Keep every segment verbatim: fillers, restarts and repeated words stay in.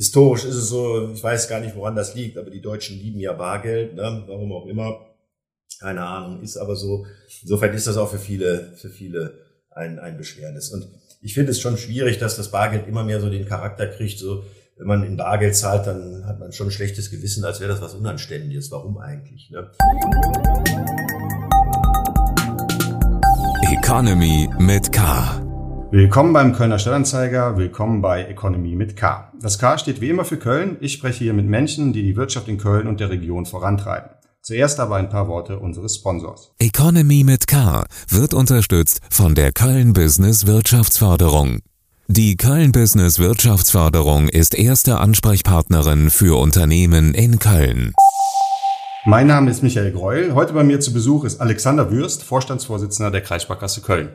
Historisch ist es so, ich weiß gar nicht, woran das liegt, aber die Deutschen lieben ja Bargeld, ne? Warum auch immer, keine Ahnung, ist aber so. Insofern ist das auch für viele, für viele ein, ein Beschwernis. Und ich finde es schon schwierig, dass das Bargeld immer mehr so den Charakter kriegt, so, wenn man in Bargeld zahlt, dann hat man schon ein schlechtes Gewissen, als wäre das was Unanständiges. Warum eigentlich, ne? Economy mit K. Willkommen beim Kölner Stadtanzeiger, willkommen bei Ekonomy mit K. Das K steht wie immer für Köln. Ich spreche hier mit Menschen, die die Wirtschaft in Köln und der Region vorantreiben. Zuerst aber ein paar Worte unseres Sponsors. Ekonomy mit K wird unterstützt von der Köln Business Wirtschaftsförderung. Die Köln Business Wirtschaftsförderung ist erste Ansprechpartnerin für Unternehmen in Köln. Mein Name ist Michael Greuel. Heute bei mir zu Besuch ist Alexander Wüerst, Vorstandsvorsitzender der Kreissparkasse Köln.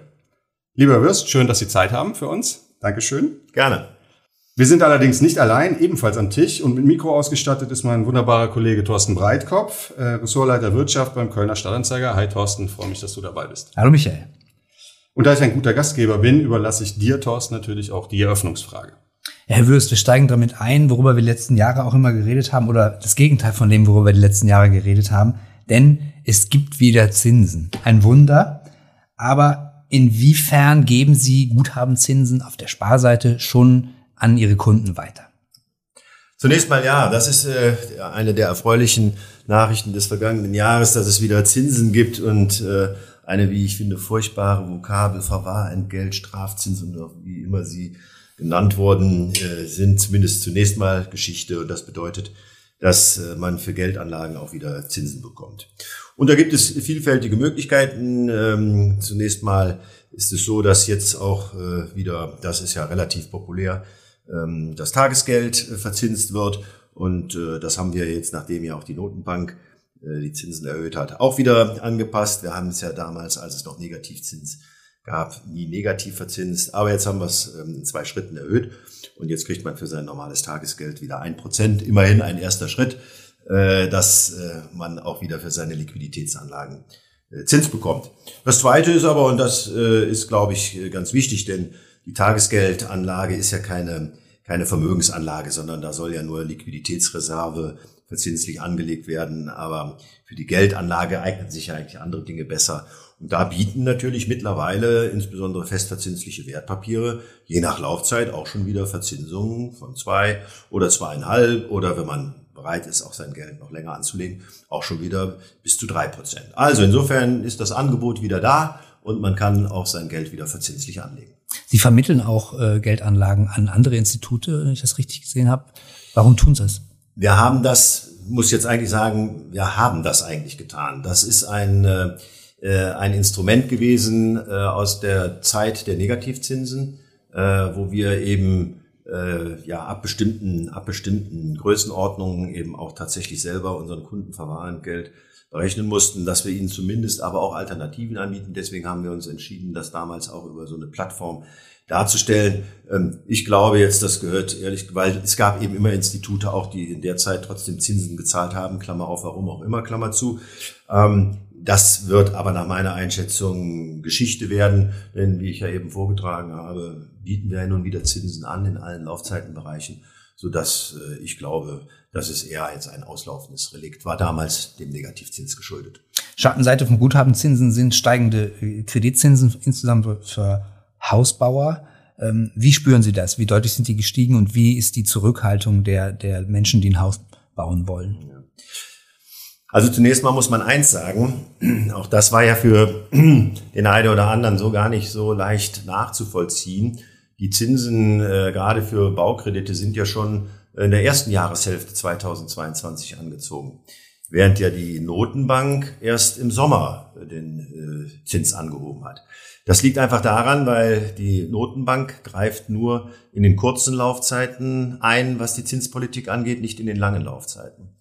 Lieber Wüerst, schön, dass Sie Zeit haben für uns. Dankeschön. Gerne. Wir sind allerdings nicht allein, ebenfalls am Tisch. Und mit Mikro ausgestattet ist mein wunderbarer Kollege Thorsten Breitkopf, Ressortleiter Wirtschaft beim Kölner Stadtanzeiger. Hi Thorsten, freue mich, dass du dabei bist. Hallo Michael. Und da ich ein guter Gastgeber bin, überlasse ich dir, Thorsten, natürlich auch die Eröffnungsfrage. Ja, Herr Wüerst, wir steigen damit ein, worüber wir die letzten Jahre auch immer geredet haben, oder das Gegenteil von dem, worüber wir die letzten Jahre geredet haben. Denn es gibt wieder Zinsen. Ein Wunder, aber inwiefern geben Sie Guthabenzinsen auf der Sparseite schon an Ihre Kunden weiter? Zunächst mal ja, das ist äh, eine der erfreulichen Nachrichten des vergangenen Jahres, dass es wieder Zinsen gibt und äh, eine, wie ich finde, furchtbare Vokabel, Verwahrentgelt, Strafzinsen, wie immer sie genannt worden äh, sind, zumindest zunächst mal Geschichte. Und das bedeutet, dass äh, man für Geldanlagen auch wieder Zinsen bekommt. Und da gibt es vielfältige Möglichkeiten. Zunächst mal ist es so, dass jetzt auch wieder, das ist ja relativ populär, das Tagesgeld verzinst wird. Und das haben wir jetzt, nachdem ja auch die Notenbank die Zinsen erhöht hat, auch wieder angepasst. Wir haben es ja damals, als es noch Negativzins gab, nie negativ verzinst. Aber jetzt haben wir es in zwei Schritten erhöht. Und jetzt kriegt man für sein normales Tagesgeld wieder ein Prozent. Immerhin ein erster Schritt, dass man auch wieder für seine Liquiditätsanlagen Zins bekommt. Das Zweite ist aber, und das ist, glaube ich, ganz wichtig, denn die Tagesgeldanlage ist ja keine, keine Vermögensanlage, sondern da soll ja nur Liquiditätsreserve verzinslich angelegt werden. Aber für die Geldanlage eignen sich ja eigentlich andere Dinge besser. Und da bieten natürlich mittlerweile insbesondere festverzinsliche Wertpapiere je nach Laufzeit auch schon wieder Verzinsungen von zwei oder zweieinhalb oder, wenn man bereit ist, auch sein Geld noch länger anzulegen, auch schon wieder bis zu drei Prozent. Also insofern ist das Angebot wieder da und man kann auch sein Geld wieder verzinslich anlegen. Sie vermitteln auch äh, Geldanlagen an andere Institute, wenn ich das richtig gesehen habe. Warum tun Sie das? Wir haben das, muss jetzt eigentlich sagen, wir haben das eigentlich getan. Das ist ein, äh, ein Instrument gewesen äh, aus der Zeit der Negativzinsen, äh, wo wir eben ja ab bestimmten ab bestimmten Größenordnungen eben auch tatsächlich selber unseren Kunden Verwahrentgeld berechnen mussten, dass wir ihnen zumindest aber auch Alternativen anbieten. Deswegen haben wir uns entschieden, das damals auch über so eine Plattform darzustellen. Ich glaube jetzt, das gehört ehrlich, weil es gab eben immer Institute auch, die in der Zeit trotzdem Zinsen gezahlt haben, Klammer auf, warum auch immer, Klammer zu. Das wird aber nach meiner Einschätzung Geschichte werden, denn wie ich ja eben vorgetragen habe, bieten wir ja nun wieder Zinsen an in allen Laufzeitenbereichen, sodass ich glaube, dass es eher als ein auslaufendes Relikt war, damals dem Negativzins geschuldet. Schattenseite von Guthabenzinsen sind steigende Kreditzinsen, insgesamt für Hausbauer. Wie spüren Sie das? Wie deutlich sind die gestiegen und wie ist die Zurückhaltung der, der Menschen, die ein Haus bauen wollen? Ja. Also zunächst mal muss man eins sagen, auch das war ja für den einen oder anderen so gar nicht so leicht nachzuvollziehen. Die Zinsen äh, gerade für Baukredite sind ja schon in der ersten Jahreshälfte zweitausendzweiundzwanzig angezogen, während ja die Notenbank erst im Sommer den äh, Zins angehoben hat. Das liegt einfach daran, weil die Notenbank greift nur in den kurzen Laufzeiten ein, was die Zinspolitik angeht, nicht in den langen Laufzeiten.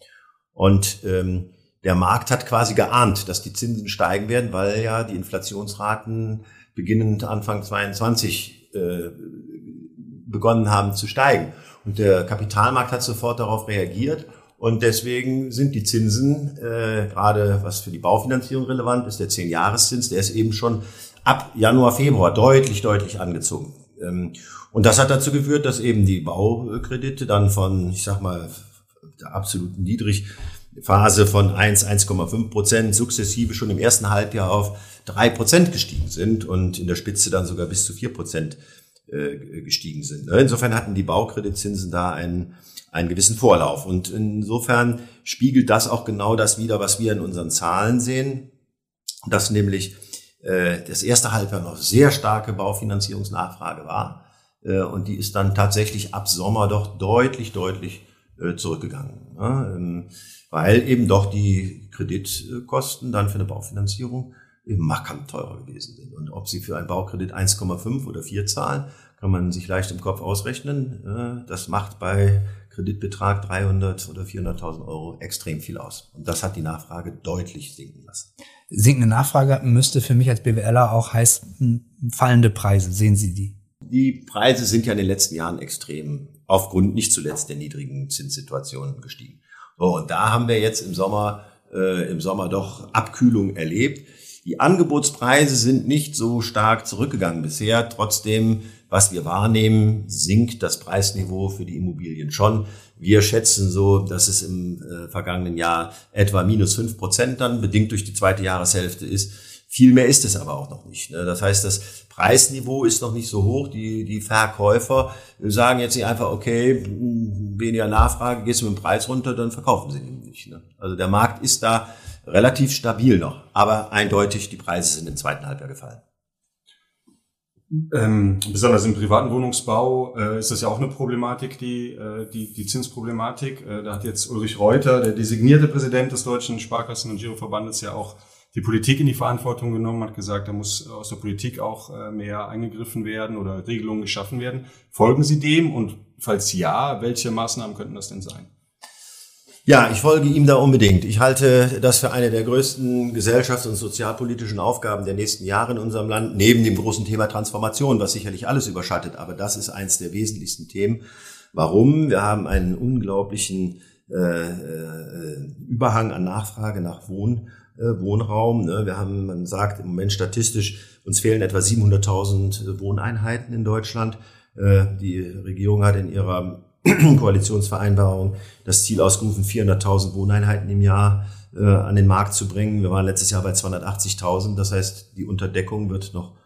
Und ähm, der Markt hat quasi geahnt, dass die Zinsen steigen werden, weil ja die Inflationsraten beginnend Anfang zweiundzwanzig äh, begonnen haben zu steigen. Und der Kapitalmarkt hat sofort darauf reagiert. Und deswegen sind die Zinsen, äh, gerade was für die Baufinanzierung relevant ist, der zehn-Jahres-Zins, der ist eben schon ab Januar, Februar deutlich, deutlich angezogen Und das hat dazu geführt, dass eben die Baukredite dann von, ich sag mal, der absoluten Niedrigphase von eins, eins Komma fünf Prozent sukzessive schon im ersten Halbjahr auf drei Prozent gestiegen sind und in der Spitze dann sogar bis zu vier Prozent gestiegen sind. Insofern hatten die Baukreditzinsen da einen, einen gewissen Vorlauf. Und insofern spiegelt das auch genau das wider, was wir in unseren Zahlen sehen, dass nämlich das erste Halbjahr noch sehr starke Baufinanzierungsnachfrage war. Und die ist dann tatsächlich ab Sommer doch deutlich, deutlich zurückgegangen. Weil eben doch die Kreditkosten dann für eine Baufinanzierung eben markant teurer gewesen sind. Und ob sie für einen Baukredit eins Komma fünf oder vier zahlen, kann man sich leicht im Kopf ausrechnen. Das macht bei Kreditbetrag dreihundert oder vierhunderttausend Euro extrem viel aus. Und das hat die Nachfrage deutlich sinken lassen. Sinkende Nachfrage müsste für mich als BWLer auch heißen, fallende Preise. Sehen Sie die? Die Preise sind ja in den letzten Jahren extrem, aufgrund nicht zuletzt der niedrigen Zinssituation gestiegen. So, und da haben wir jetzt im Sommer, äh, im Sommer doch Abkühlung erlebt. Die Angebotspreise sind nicht so stark zurückgegangen bisher. Trotzdem, was wir wahrnehmen, sinkt das Preisniveau für die Immobilien schon. Wir schätzen so, dass es im äh, vergangenen Jahr etwa minus fünf Prozent dann, bedingt durch die zweite Jahreshälfte ist. Viel mehr ist es aber auch noch nicht, ne? Das heißt, das Preisniveau ist noch nicht so hoch. Die, die Verkäufer sagen jetzt nicht einfach, okay, weniger Nachfrage, gehst du mit dem Preis runter, dann verkaufen sie eben nicht, ne? Also der Markt ist da relativ stabil noch, aber eindeutig, die Preise sind im zweiten Halbjahr gefallen. Ähm, besonders im privaten Wohnungsbau äh, ist das ja auch eine Problematik, die, äh, die, die Zinsproblematik. Äh, da hat jetzt Ulrich Reuter, der designierte Präsident des Deutschen Sparkassen- und Giroverbandes, ja auch die Politik in die Verantwortung genommen, hat gesagt, da muss aus der Politik auch äh, mehr eingegriffen werden oder Regelungen geschaffen werden. Folgen Sie dem? Und falls ja, welche Maßnahmen könnten das denn sein? Ja, ich folge ihm da unbedingt. Ich halte das für eine der größten gesellschafts- und sozialpolitischen Aufgaben der nächsten Jahre in unserem Land, neben dem großen Thema Transformation, was sicherlich alles überschattet. Aber das ist eins der wesentlichsten Themen. Warum? Wir haben einen unglaublichen äh, Überhang an Nachfrage nach Wohn, äh, Wohnraum. Ne? Wir haben, man sagt im Moment statistisch, uns fehlen etwa siebenhunderttausend Wohneinheiten in Deutschland. Äh, die Regierung hat in ihrer Koalitionsvereinbarung das Ziel ausgerufen, vierhunderttausend Wohneinheiten im Jahr äh, an den Markt zu bringen. Wir waren letztes Jahr bei zweihundertachtzigtausend. Das heißt, die Unterdeckung wird noch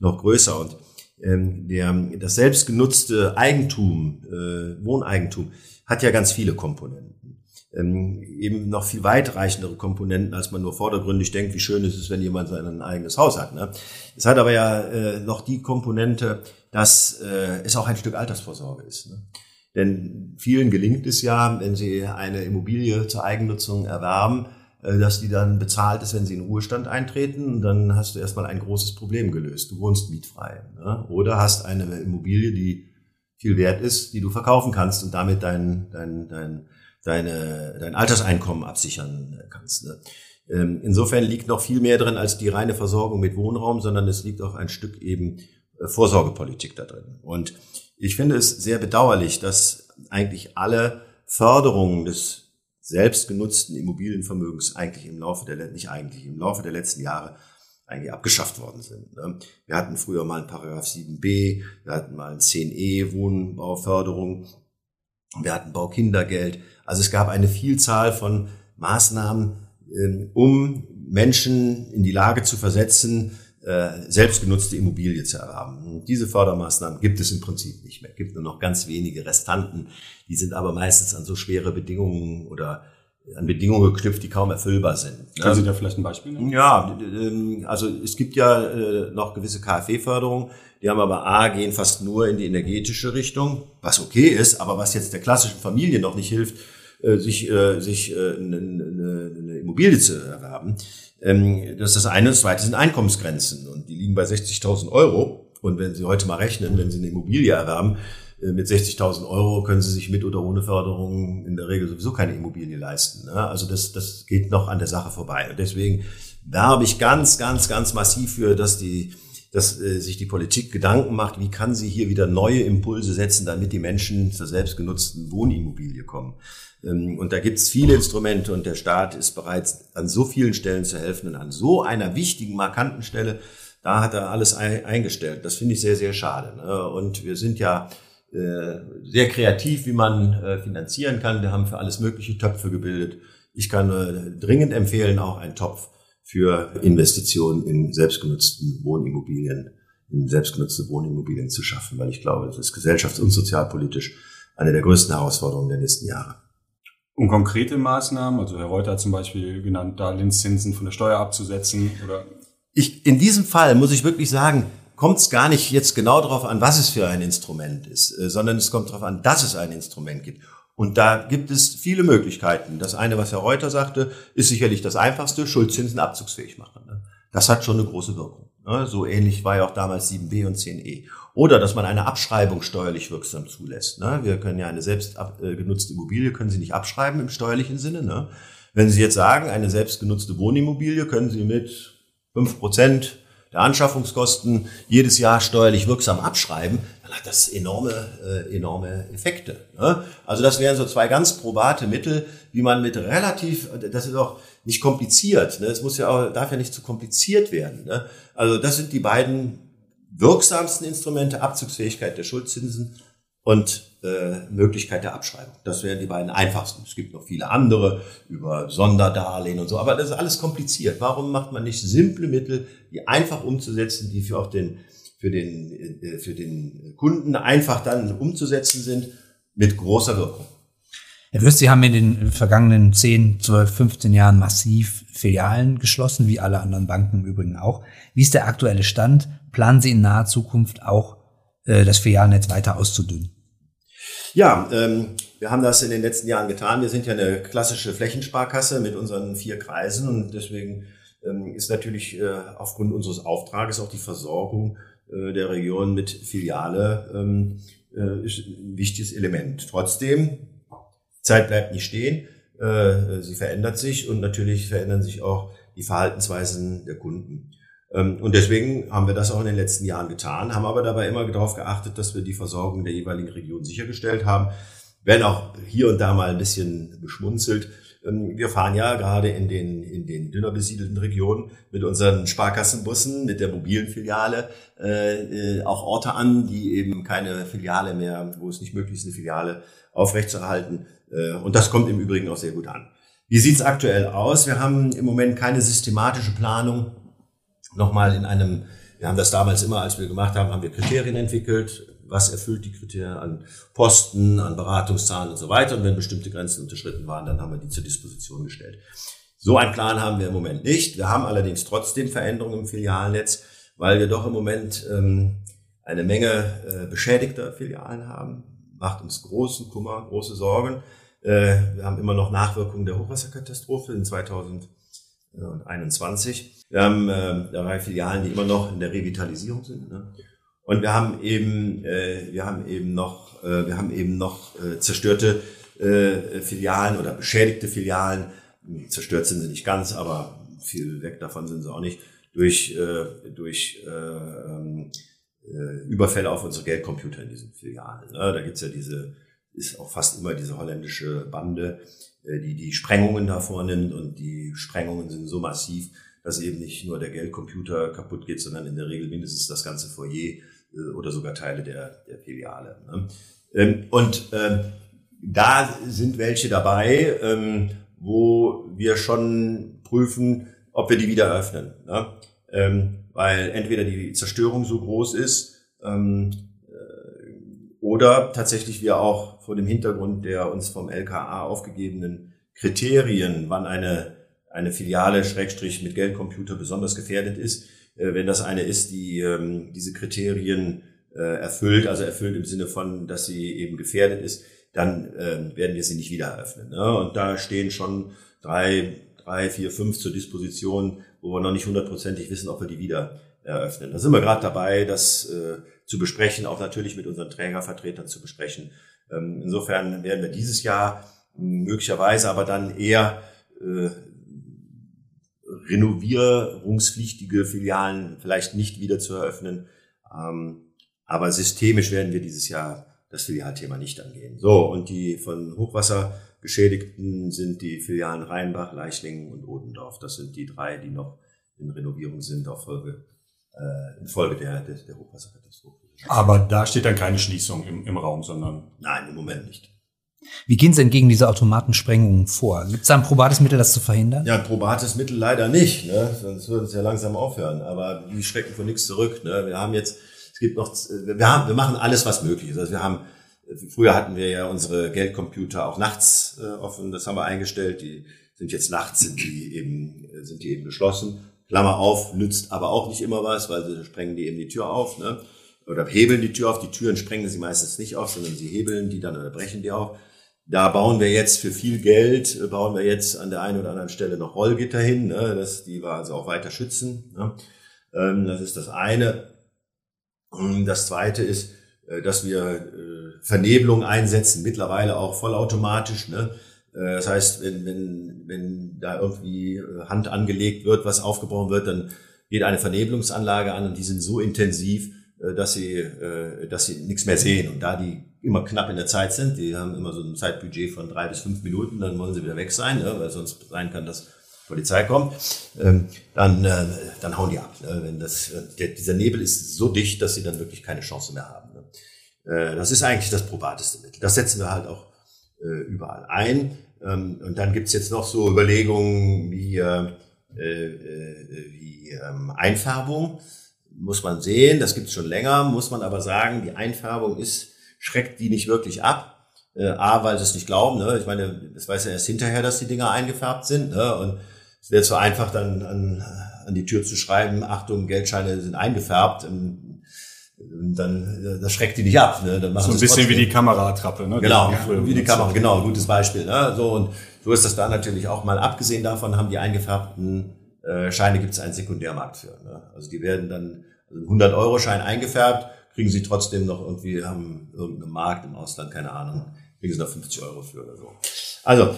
noch größer. Und ähm, der, das selbstgenutzte Eigentum, äh, Wohneigentum, hat ja ganz viele Komponenten. Ähm, eben noch viel weitreichendere Komponenten, als man nur vordergründig denkt, wie schön ist es, wenn jemand sein eigenes Haus hat, ne? Es hat aber ja äh, noch die Komponente, dass äh, es auch ein Stück Altersvorsorge ist, ne? Denn vielen gelingt es ja, wenn sie eine Immobilie zur Eigennutzung erwerben, dass die dann bezahlt ist, wenn sie in den Ruhestand eintreten. Und dann hast du erstmal ein großes Problem gelöst. Du wohnst mietfrei, ne? Oder hast eine Immobilie, die viel wert ist, die du verkaufen kannst und damit dein, dein, dein, deine, dein Alterseinkommen absichern kannst, ne? Insofern liegt noch viel mehr drin als die reine Versorgung mit Wohnraum, sondern es liegt auch ein Stück eben Vorsorgepolitik da drin. Und ich finde es sehr bedauerlich, dass eigentlich alle Förderungen des selbstgenutzten Immobilienvermögens eigentlich im Laufe der, nicht eigentlich, im Laufe der letzten Jahre eigentlich abgeschafft worden sind. Wir hatten früher mal einen Paragraph sieben b, wir hatten mal einen zehn e Wohnbauförderung, wir hatten Baukindergeld. Also es gab eine Vielzahl von Maßnahmen, um Menschen in die Lage zu versetzen, selbstgenutzte Immobilie zu erwerben. Und diese Fördermaßnahmen gibt es im Prinzip nicht mehr. Es gibt nur noch ganz wenige Restanten. Die sind aber meistens an so schwere Bedingungen oder an Bedingungen geknüpft, die kaum erfüllbar sind. Können Sie da vielleicht ein Beispiel nehmen? Ja, also es gibt ja noch gewisse K f W-Förderungen. Die haben aber A, gehen fast nur in die energetische Richtung, was okay ist, aber was jetzt der klassischen Familie noch nicht hilft, sich, sich eine, eine Immobilie zu erwerben. Das ist das eine. Das zweite sind Einkommensgrenzen. Und die liegen bei sechzigtausend Euro. Und wenn Sie heute mal rechnen, wenn Sie eine Immobilie erwerben, mit sechzigtausend Euro können Sie sich mit oder ohne Förderung in der Regel sowieso keine Immobilie leisten. Also das, das geht noch an der Sache vorbei. Und deswegen werbe ich ganz, ganz, ganz massiv für, dass die, dass sich die Politik Gedanken macht, wie kann sie hier wieder neue Impulse setzen, damit die Menschen zur selbstgenutzten Wohnimmobilie kommen. Und da gibt es viele Instrumente und der Staat ist bereit, an so vielen Stellen zu helfen und an so einer wichtigen, markanten Stelle Da hat er alles eingestellt. Das finde ich sehr, sehr schade. Und wir sind ja sehr kreativ, wie man finanzieren kann. Wir haben für alles mögliche Töpfe gebildet. Ich kann dringend empfehlen, auch einen Topf für Investitionen in selbstgenutzten Wohnimmobilien, in selbstgenutzte Wohnimmobilien zu schaffen, weil ich glaube, das ist gesellschafts- und sozialpolitisch eine der größten Herausforderungen der nächsten Jahre. Und konkrete Maßnahmen, also Herr Reuter hat zum Beispiel genannt, Darlehenszinsen von der Steuer abzusetzen oder? Ich, in diesem Fall muss ich wirklich sagen, kommt es gar nicht jetzt genau darauf an, was es für ein Instrument ist, sondern es kommt darauf an, dass es ein Instrument gibt. Und da gibt es viele Möglichkeiten. Das eine, was Herr Reuter sagte, ist sicherlich das Einfachste, Schuldzinsen abzugsfähig machen. Das hat schon eine große Wirkung. So ähnlich war ja auch damals sieben b und zehn e. Oder, dass man eine Abschreibung steuerlich wirksam zulässt. Wir können ja eine selbst genutzte Immobilie, können Sie nicht abschreiben im steuerlichen Sinne. Wenn Sie jetzt sagen, eine selbst genutzte Wohnimmobilie können Sie mit fünf Prozent der Anschaffungskosten jedes Jahr steuerlich wirksam abschreiben, dann hat das enorme, äh, enorme Effekte. Ne? Also das wären so zwei ganz probate Mittel, wie man mit relativ, das ist auch nicht kompliziert, ne? Es muss ja auch, darf ja nicht zu kompliziert werden. Ne? Also das sind die beiden wirksamsten Instrumente, Abzugsfähigkeit der Schuldzinsen und äh, Möglichkeit der Abschreibung. Das wären die beiden einfachsten. Es gibt noch viele andere über Sonderdarlehen und so, aber das ist alles kompliziert. Warum macht man nicht simple Mittel, die einfach umzusetzen, die für auch den für den äh, für den Kunden einfach dann umzusetzen sind mit großer Wirkung? Herr Wüerst, Sie haben in den vergangenen zehn, zwölf, fünfzehn Jahren massiv Filialen geschlossen, wie alle anderen Banken im Übrigen auch. Wie ist der aktuelle Stand? Planen Sie in naher Zukunft auch äh, das Filialnetz weiter auszudünnen? Ja, ähm, wir haben das in den letzten Jahren getan. Wir sind ja eine klassische Flächensparkasse mit unseren vier Kreisen und deswegen ähm, ist natürlich äh, aufgrund unseres Auftrages auch die Versorgung äh, der Region mit Filiale ähm, äh, ist ein wichtiges Element. Trotzdem, Zeit bleibt nicht stehen, äh, sie verändert sich und natürlich verändern sich auch die Verhaltensweisen der Kunden. Und deswegen haben wir das auch in den letzten Jahren getan, haben aber dabei immer darauf geachtet, dass wir die Versorgung der jeweiligen Region sichergestellt haben, wenn auch hier und da mal ein bisschen beschmunzelt. Wir fahren ja gerade in den, in den dünner besiedelten Regionen mit unseren Sparkassenbussen, mit der mobilen Filiale, äh, auch Orte an, die eben keine Filiale mehr, wo es nicht möglich ist, eine Filiale aufrechtzuerhalten. Und das kommt im Übrigen auch sehr gut an. Wie sieht es aktuell aus? Wir haben im Moment keine systematische Planung. Nochmal in einem, wir haben das damals immer, als wir gemacht haben, haben wir Kriterien entwickelt. Was erfüllt die Kriterien an Posten, an Beratungszahlen und so weiter? Und wenn bestimmte Grenzen unterschritten waren, dann haben wir die zur Disposition gestellt. So einen Plan haben wir im Moment nicht. Wir haben allerdings trotzdem Veränderungen im Filialnetz, weil wir doch im Moment ähm, eine Menge äh, beschädigter Filialen haben. Macht uns großen Kummer, große Sorgen. Äh, wir haben immer noch Nachwirkungen der Hochwasserkatastrophe in zweitausendeinundzwanzig. Wir haben äh, drei Filialen, die immer noch in der Revitalisierung sind. Ne? Und wir haben eben, äh, wir haben eben noch, äh, wir haben eben noch äh, zerstörte äh, Filialen oder beschädigte Filialen. Zerstört sind sie nicht ganz, aber viel weg davon sind sie auch nicht. Durch äh, durch äh, äh, Überfälle auf unsere Geldcomputer in diesen Filialen. Ne? Da gibt's ja diese, ist auch fast immer diese holländische Bande, äh, die die Sprengungen da vornimmt, und die Sprengungen sind so massiv, dass eben nicht nur der Geldcomputer kaputt geht, sondern in der Regel mindestens das ganze Foyer oder sogar Teile der, der Filiale. Und da sind welche dabei, wo wir schon prüfen, ob wir die wieder öffnen. Weil entweder die Zerstörung so groß ist oder tatsächlich wir auch vor dem Hintergrund der uns vom L K A aufgegebenen Kriterien, wann eine eine Filiale, Schrägstrich, mit Geldcomputer besonders gefährdet ist, wenn das eine ist, die diese Kriterien erfüllt, also erfüllt im Sinne von, dass sie eben gefährdet ist, dann werden wir sie nicht wieder eröffnen. Und da stehen schon drei, drei, vier, fünf zur Disposition, wo wir noch nicht hundertprozentig wissen, ob wir die wieder eröffnen. Da sind wir gerade dabei, das zu besprechen, auch natürlich mit unseren Trägervertretern zu besprechen. Insofern werden wir dieses Jahr möglicherweise aber dann eher renovierungspflichtige Filialen vielleicht nicht wieder zu eröffnen. Aber systemisch werden wir dieses Jahr das Filialthema nicht angehen. So, und die von Hochwasser geschädigten sind die Filialen Rheinbach, Leichlingen und Odendorf. Das sind die drei, die noch in Renovierung sind auf Folge äh, infolge der, der, der Hochwasserkatastrophe. Aber da steht dann keine Schließung im, im Raum, sondern? Nein, im Moment nicht. Wie gehen Sie denn gegen diese Automatensprengungen vor? Gibt es da ein probates Mittel, das zu verhindern? Ja, ein probates Mittel leider nicht, ne? Sonst würde es ja langsam aufhören. Aber wir schrecken vor nichts zurück, ne? Wir haben jetzt, es gibt noch, wir haben, wir machen alles, was möglich ist. Also wir haben, früher hatten wir ja unsere Geldcomputer auch nachts äh, offen, das haben wir eingestellt. Die sind jetzt nachts, sind die eben, sind die eben geschlossen. Klammer auf, nützt aber auch nicht immer was, weil sie sprengen die eben die Tür auf, ne? Oder hebeln die Tür auf. Die Türen sprengen sie meistens nicht auf, sondern sie hebeln die dann oder brechen die auf. Da bauen wir jetzt für viel Geld, bauen wir jetzt an der einen oder anderen Stelle noch Rollgitter hin, ne, dass die wir also auch weiter schützen. Ne. Das ist das eine. Das zweite ist, dass wir Vernebelung einsetzen, mittlerweile auch vollautomatisch. Ne. Das heißt, wenn, wenn, wenn da irgendwie Hand angelegt wird, was aufgebrochen wird, dann geht eine Vernebelungsanlage an und die sind so intensiv, dass sie, dass sie nichts mehr sehen. Und da die immer knapp in der Zeit sind, die haben immer so ein Zeitbudget von drei bis fünf Minuten, dann wollen sie wieder weg sein, ne, weil sonst sein kann, dass die Polizei kommt, ähm, dann, äh, dann hauen die ab. Ne, wenn das, der, dieser Nebel ist so dicht, dass sie dann wirklich keine Chance mehr haben. Ne. Äh, das ist eigentlich das probateste Mittel. Das setzen wir halt auch äh, überall ein. Ähm, und dann gibt's jetzt noch so Überlegungen wie, äh, äh, wie ähm, Einfärbung. Muss man sehen, das gibt's schon länger, muss man aber sagen, die Einfärbung ist, schreckt die nicht wirklich ab. Äh, A, weil sie es nicht glauben, ne? Ich meine, das weiß ja erst hinterher, dass die Dinger eingefärbt sind, ne? Und es wäre zu einfach, dann an, an die Tür zu schreiben, Achtung, Geldscheine sind eingefärbt. Und dann, das schreckt die nicht ab, ne? Dann machen so ein bisschen trotzdem. Wie die Kameraattrappe, ne? Genau, die wie die Kamera, genau, gutes Beispiel, ne? So, und so ist das da natürlich auch mal. Abgesehen davon haben die eingefärbten äh, Scheine gibt's einen Sekundärmarkt für, ne? Also die werden dann, also ein hundert Euro Schein eingefärbt, kriegen sie trotzdem noch irgendwie, haben irgendeinen Markt im Ausland, keine Ahnung, kriegen sie noch fünfzig Euro für oder so. Also,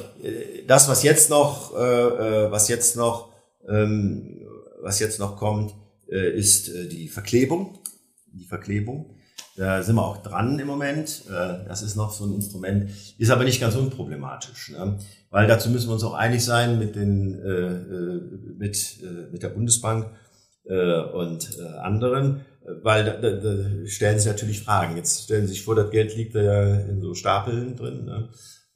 das, was jetzt noch, äh, was jetzt noch, ähm, was jetzt noch kommt, äh, ist äh, die Verklebung. Die Verklebung. Da sind wir auch dran im Moment. Äh, das ist noch so ein Instrument, ist aber nicht ganz unproblematisch, ne? Weil dazu müssen wir uns auch einig sein mit den, äh, mit, äh, mit der Bundesbank äh, und äh, anderen. Weil da, da, da stellen sich natürlich Fragen. Jetzt stellen Sie sich vor, das Geld liegt da ja in so Stapeln drin. Ne?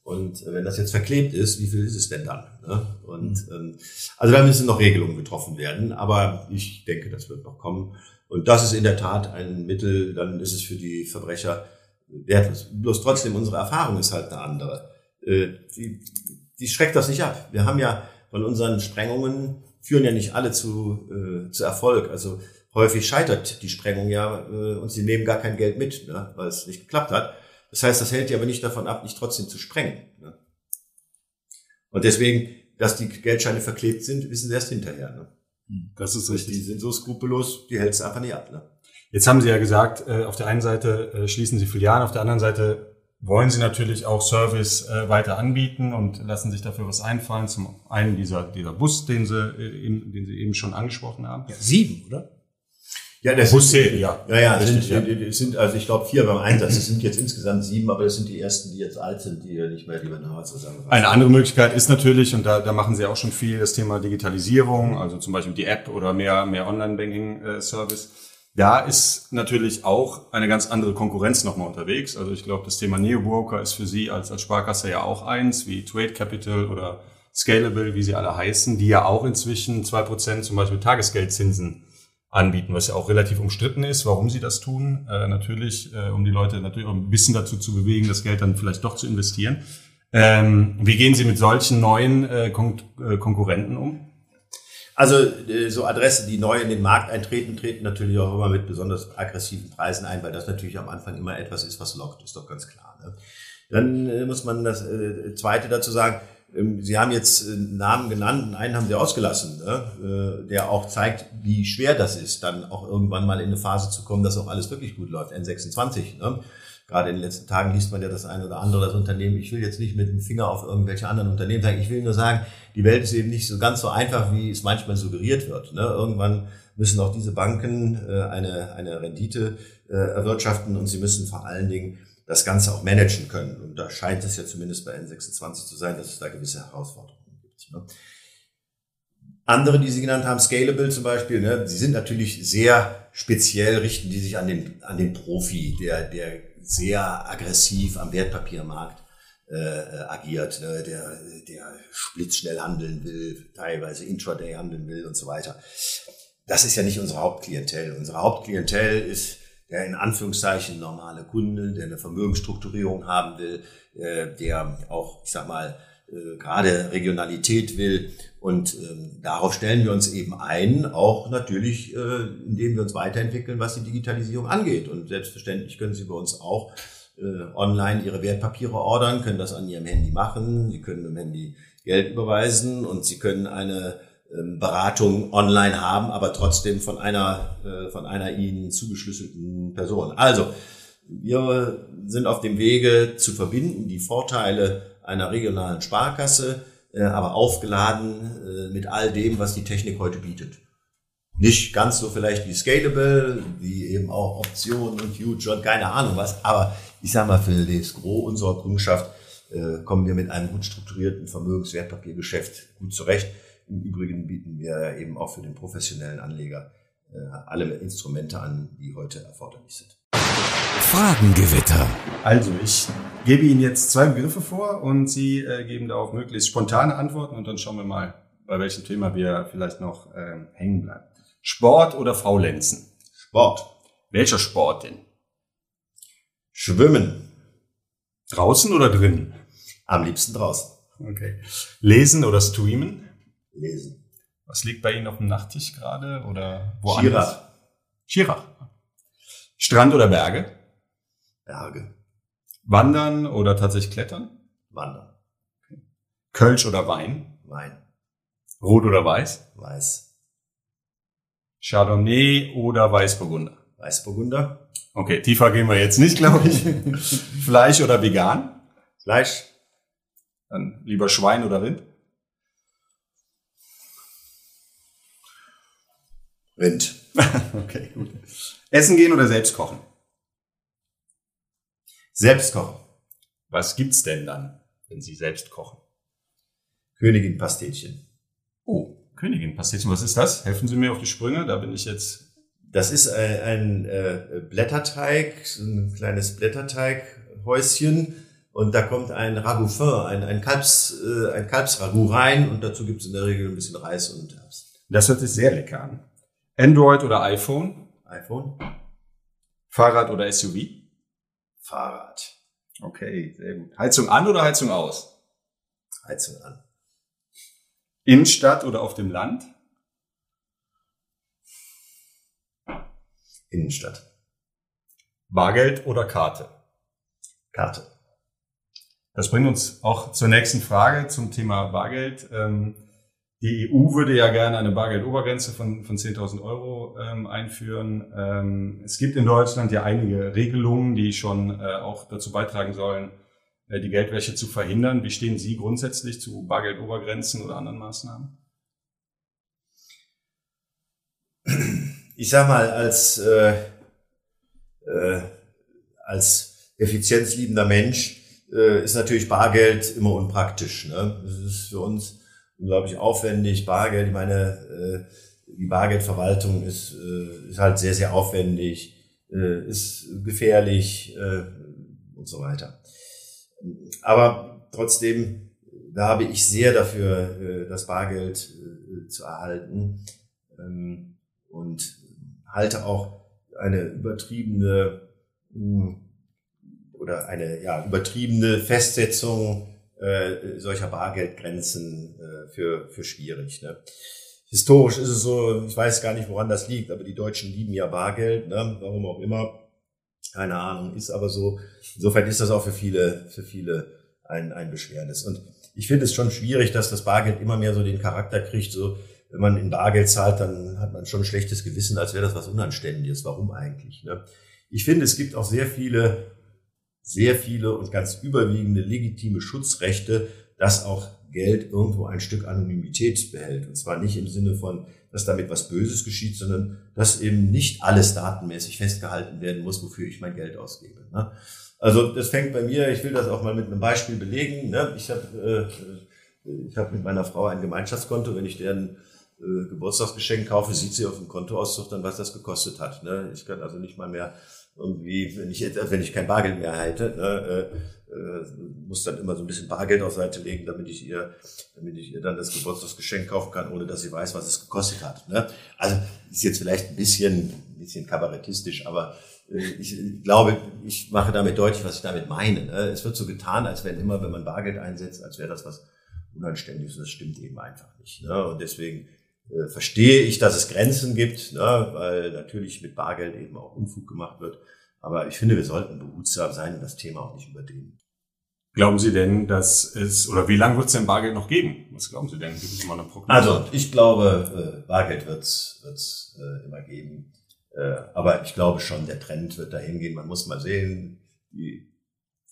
Und wenn das jetzt verklebt ist, wie viel ist es denn dann? Ne? Und ähm, also da müssen noch Regelungen getroffen werden. Aber ich denke, das wird noch kommen. Und das ist in der Tat ein Mittel. Dann ist es für die Verbrecher wertlos. Bloß trotzdem, unsere Erfahrung ist halt eine andere. Äh, die, die schreckt das nicht ab. Wir haben ja von unseren Sprengungen, führen ja nicht alle zu, äh, zu Erfolg. Also häufig scheitert die Sprengung ja äh, und sie nehmen gar kein Geld mit, ne, weil es nicht geklappt hat. Das heißt, das hält die aber nicht davon ab, nicht trotzdem zu sprengen. Ne? Und deswegen, dass die Geldscheine verklebt sind, wissen sie erst hinterher. Ne? Das ist richtig. Die sind so skrupellos, die hält es einfach nicht ab. Ne? Jetzt haben Sie ja gesagt, äh, auf der einen Seite äh, schließen Sie Filialen, auf der anderen Seite wollen Sie natürlich auch Service äh, weiter anbieten und lassen sich dafür was einfallen. Zum einen dieser, dieser Bus, den Sie, äh, eben, den Sie eben schon angesprochen haben. Ja, sieben, oder? Ja, das Bus sind, ja. Ja, ja, das sind, ja. sind, also ich glaube vier beim Einsatz. Es sind jetzt insgesamt sieben, aber das sind die ersten, die jetzt alt sind, die ja nicht mehr die Nase zusammenfassen. Eine andere Möglichkeit ist natürlich, und da, da machen Sie auch schon viel, das Thema Digitalisierung, also zum Beispiel die App oder mehr, mehr Online-Banking-Service. Da ist natürlich auch eine ganz andere Konkurrenz nochmal unterwegs. Also ich glaube, das Thema Neo-Broker ist für Sie als, als Sparkasse ja auch eins, wie Trade Capital oder Scalable, wie sie alle heißen, die ja auch inzwischen zwei Prozent zum Beispiel Tagesgeldzinsen anbieten, was ja auch relativ umstritten ist, warum sie das tun. Äh, natürlich, äh, um die Leute natürlich auch ein bisschen dazu zu bewegen, das Geld dann vielleicht doch zu investieren. Ähm, wie gehen Sie mit solchen neuen äh, Kon- äh, Konkurrenten um? Also äh, so Adressen, die neu in den Markt eintreten, treten natürlich auch immer mit besonders aggressiven Preisen ein, weil das natürlich am Anfang immer etwas ist, was lockt, ist doch ganz klar. Ne? Dann äh, muss man das äh, Zweite dazu sagen. Sie haben jetzt Namen genannt und einen haben Sie ausgelassen, ne? Der auch zeigt, wie schwer das ist, dann auch irgendwann mal in eine Phase zu kommen, dass auch alles wirklich gut läuft. N sechsundzwanzig, ne? Gerade in den letzten Tagen liest man ja das eine oder andere, das Unternehmen. Ich will jetzt nicht mit dem Finger auf irgendwelche anderen Unternehmen sagen. Ich will nur sagen, die Welt ist eben nicht so ganz so einfach, wie es manchmal suggeriert wird, ne? Irgendwann müssen auch diese Banken eine, eine Rendite erwirtschaften und sie müssen vor allen Dingen das Ganze auch managen können. Und da scheint es ja zumindest bei N sechsundzwanzig zu sein, dass es da gewisse Herausforderungen gibt. Ne? Andere, die Sie genannt haben, Scalable zum Beispiel, ne, sie sind natürlich sehr speziell, richten die sich an den, an den Profi, der, der sehr aggressiv am Wertpapiermarkt äh, agiert, ne, der, der blitzschnell handeln will, teilweise Intraday handeln will und so weiter. Das ist ja nicht unsere Hauptklientel. Unsere Hauptklientel ist der in Anführungszeichen normale Kunde, der eine Vermögensstrukturierung haben will, äh, der auch, ich sag mal, äh, gerade Regionalität will. Und ähm, darauf stellen wir uns eben ein, auch natürlich, äh, indem wir uns weiterentwickeln, was die Digitalisierung angeht. Und selbstverständlich können Sie bei uns auch äh, online Ihre Wertpapiere ordern, können das an Ihrem Handy machen, Sie können mit dem Handy Geld überweisen und Sie können eine ähm, Beratung online haben, aber trotzdem von einer äh, von einer Ihnen zugeschlüsselten Person. Also, wir sind auf dem Wege zu verbinden, die Vorteile einer regionalen Sparkasse, aber aufgeladen mit all dem, was die Technik heute bietet. Nicht ganz so vielleicht wie Scalable, wie eben auch Optionen und Future und keine Ahnung was, aber ich sag mal, für das Gros unserer Kundschaft kommen wir mit einem gut strukturierten Vermögenswertpapiergeschäft gut zurecht. Im Übrigen bieten wir eben auch für den professionellen Anleger alle Instrumente an, die heute erforderlich sind. Fragengewitter. Also, ich gebe Ihnen jetzt zwei Begriffe vor und Sie äh, geben darauf möglichst spontane Antworten und dann schauen wir mal, bei welchem Thema wir vielleicht noch äh, hängen bleiben. Sport oder Faulenzen? Sport. Welcher Sport denn? Schwimmen. Draußen oder drinnen? Am liebsten draußen. Okay. Lesen oder streamen? Lesen. Was liegt bei Ihnen auf dem Nachttisch gerade oder woanders? Schirach. Schirach. Strand oder Berge? Berge. Wandern oder tatsächlich klettern? Wandern. Okay. Kölsch oder Wein? Wein. Rot oder weiß? Weiß. Chardonnay oder Weißburgunder? Weißburgunder. Okay, tiefer gehen wir jetzt nicht, glaube ich. Fleisch oder vegan? Fleisch. Dann lieber Schwein oder Rind? Rind. Okay, gut. Essen gehen oder selbst kochen? Selbst kochen. Was gibt's denn dann, wenn Sie selbst kochen? Königin-Pastetchen. Oh, Königin-Pastetchen. Was ist das? Helfen Sie mir auf die Sprünge, da bin ich jetzt... Das ist ein, ein äh, Blätterteig, so ein kleines Blätterteighäuschen. Und da kommt ein Ragout-Fin, ein, ein, Kalbs, äh, ein Kalbsragout rein. Und dazu gibt's in der Regel ein bisschen Reis und Herbst. Das hört sich sehr lecker an. Android oder iPhone? iPhone. Fahrrad oder S U V? Fahrrad. Okay, sehr gut. Heizung an oder Heizung aus? Heizung an. Innenstadt oder auf dem Land? Innenstadt. Bargeld oder Karte? Karte. Das bringt uns auch zur nächsten Frage zum Thema Bargeld. Die E U würde ja gerne eine Bargeldobergrenze von, von zehntausend Euro ähm, einführen. Ähm, es gibt in Deutschland ja einige Regelungen, die schon äh, auch dazu beitragen sollen, äh, die Geldwäsche zu verhindern. Wie stehen Sie grundsätzlich zu Bargeldobergrenzen oder anderen Maßnahmen? Ich sag mal, als, äh, äh, als effizienzliebender Mensch äh, ist natürlich Bargeld immer unpraktisch, ne? Das ist für uns unglaublich aufwendig. Bargeld, ich meine, die Bargeldverwaltung ist, ist halt sehr, sehr aufwendig, ist gefährlich und so weiter. Aber trotzdem werbe ich sehr dafür, das Bargeld zu erhalten und halte auch eine übertriebene oder eine ja übertriebene Festsetzung Äh, solcher Bargeldgrenzen äh, für für schwierig. Ne? Historisch ist es so, ich weiß gar nicht, woran das liegt, aber die Deutschen lieben ja Bargeld, ne? Warum auch immer, keine Ahnung, ist aber so. Insofern ist das auch für viele für viele ein ein Beschwernis. Und ich finde es schon schwierig, dass das Bargeld immer mehr so den Charakter kriegt, so wenn man in Bargeld zahlt, dann hat man schon ein schlechtes Gewissen, als wäre das was Unanständiges. Warum eigentlich? Ne? Ich finde, es gibt auch sehr viele sehr viele und ganz überwiegende legitime Schutzrechte, dass auch Geld irgendwo ein Stück Anonymität behält. Und zwar nicht im Sinne von, dass damit was Böses geschieht, sondern dass eben nicht alles datenmäßig festgehalten werden muss, wofür ich mein Geld ausgebe. Ne? Also das fängt bei mir, ich will das auch mal mit einem Beispiel belegen. Ne? Ich habe äh, ich hab mit meiner Frau ein Gemeinschaftskonto. Wenn ich deren äh, Geburtstagsgeschenk kaufe, sieht sie auf dem Kontoauszug dann, was das gekostet hat. Ne? Ich kann also nicht mal mehr irgendwie, wenn ich, wenn ich kein Bargeld mehr halte, ne, äh, äh, muss dann immer so ein bisschen Bargeld auf Seite legen, damit ich ihr, damit ich ihr dann das Geburtstagsgeschenk kaufen kann, ohne dass sie weiß, was es gekostet hat. Ne? Also ist jetzt vielleicht ein bisschen, ein bisschen kabarettistisch, aber ich glaube, ich mache damit deutlich, was ich damit meine. Es wird so getan, als wenn immer, wenn man Bargeld einsetzt, als wäre das was Unanständiges. Das stimmt eben einfach nicht. Und deswegen verstehe ich, dass es Grenzen gibt, weil natürlich mit Bargeld eben auch Unfug gemacht wird. Aber ich finde, wir sollten behutsam sein und das Thema auch nicht überdehnen. Glauben Sie denn, dass es, oder wie lange wird es denn Bargeld noch geben? Was glauben Sie denn? Gibt es mal eine Prognose? Also, ich glaube, Bargeld wird es immer geben. Aber ich glaube schon, der Trend wird dahin gehen. Man muss mal sehen, die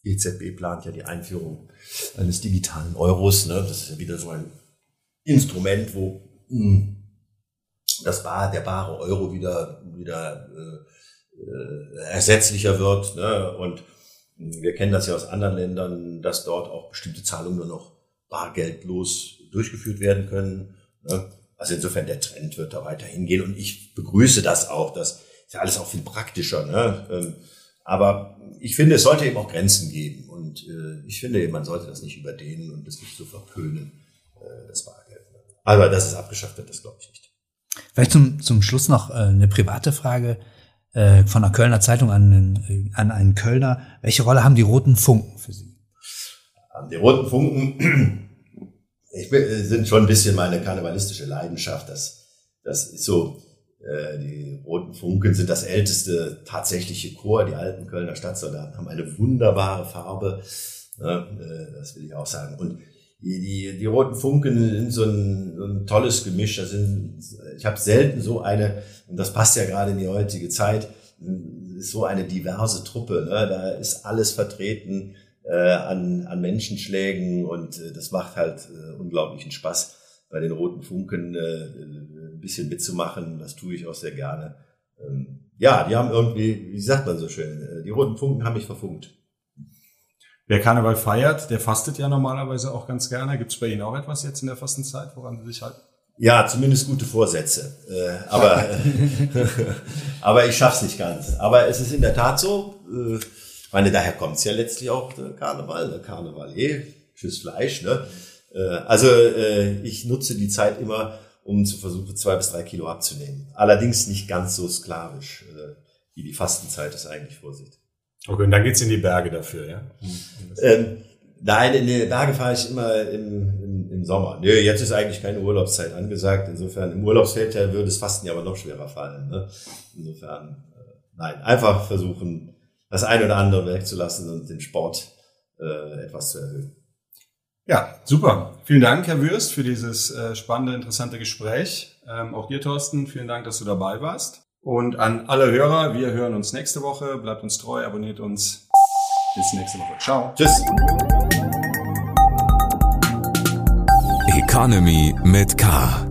E Z B plant ja die Einführung eines digitalen Euros. Ne? Das ist ja wieder so ein Instrument, wo das bar, der bare Euro wieder, wieder äh, ersetzlicher wird. Ne? Und wir kennen das ja aus anderen Ländern, dass dort auch bestimmte Zahlungen nur noch bargeldlos durchgeführt werden können. Ne? Also insofern, der Trend wird da weiterhin gehen und ich begrüße das auch. Das ist ja alles auch viel praktischer. Ne? Aber ich finde, es sollte eben auch Grenzen geben. Und ich finde eben, man sollte das nicht überdehnen und das nicht so verpönen, das Bargeld. Aber dass es abgeschafft wird, das glaube ich nicht. Vielleicht zum, zum Schluss noch eine private Frage von der Kölner Zeitung an einen, an einen Kölner. Welche Rolle haben die roten Funken für Sie? Die roten Funken... Ich bin, sind schon ein bisschen meine karnevalistische Leidenschaft. Das, das ist so, äh, die Roten Funken sind das älteste tatsächliche Chor. Die alten Kölner Stadtsoldaten haben eine wunderbare Farbe. Äh, das will ich auch sagen. Und die, die, die Roten Funken sind so ein, so ein tolles Gemisch. Das sind, ich habe selten so eine, und das passt ja gerade in die heutige Zeit, ist so eine diverse Truppe. Ne? Da ist alles vertreten. An, an Menschenschlägen und äh, das macht halt äh, unglaublichen Spaß, bei den Roten Funken äh, ein bisschen mitzumachen. Das tue ich auch sehr gerne. Ähm, ja, die haben irgendwie, wie sagt man so schön, äh, die Roten Funken haben mich verfunkt. Wer Karneval feiert, der fastet ja normalerweise auch ganz gerne. Gibt es bei Ihnen auch etwas jetzt in der Fastenzeit, woran Sie sich halten? Ja, zumindest gute Vorsätze. Äh, aber, aber ich schaff's nicht ganz. Aber es ist in der Tat so, äh, Ich meine, daher kommt's ja letztlich auch der Karneval, der Karneval eh, fürs Fleisch. Ne? Also ich nutze die Zeit immer, um zu versuchen, zwei bis drei Kilo abzunehmen. Allerdings nicht ganz so sklavisch, wie die Fastenzeit es eigentlich vorsieht. Okay, und dann geht's in die Berge dafür, ja? Ähm, nein, in die Berge fahre ich immer im, im, im Sommer. Nö, jetzt ist eigentlich keine Urlaubszeit angesagt. Insofern, im Urlaubsfeldteil würde das Fasten ja aber noch schwerer fallen. Ne? Insofern, nein, einfach versuchen, das eine oder andere wegzulassen und den Sport äh, etwas zu erhöhen. Ja, super. Vielen Dank, Herr Wüerst, für dieses äh, spannende, interessante Gespräch. Ähm, auch dir, Thorsten, vielen Dank, dass du dabei warst. Und an alle Hörer, wir hören uns nächste Woche. Bleibt uns treu, abonniert uns. Bis nächste Woche. Ciao. Tschüss. Economy mit K.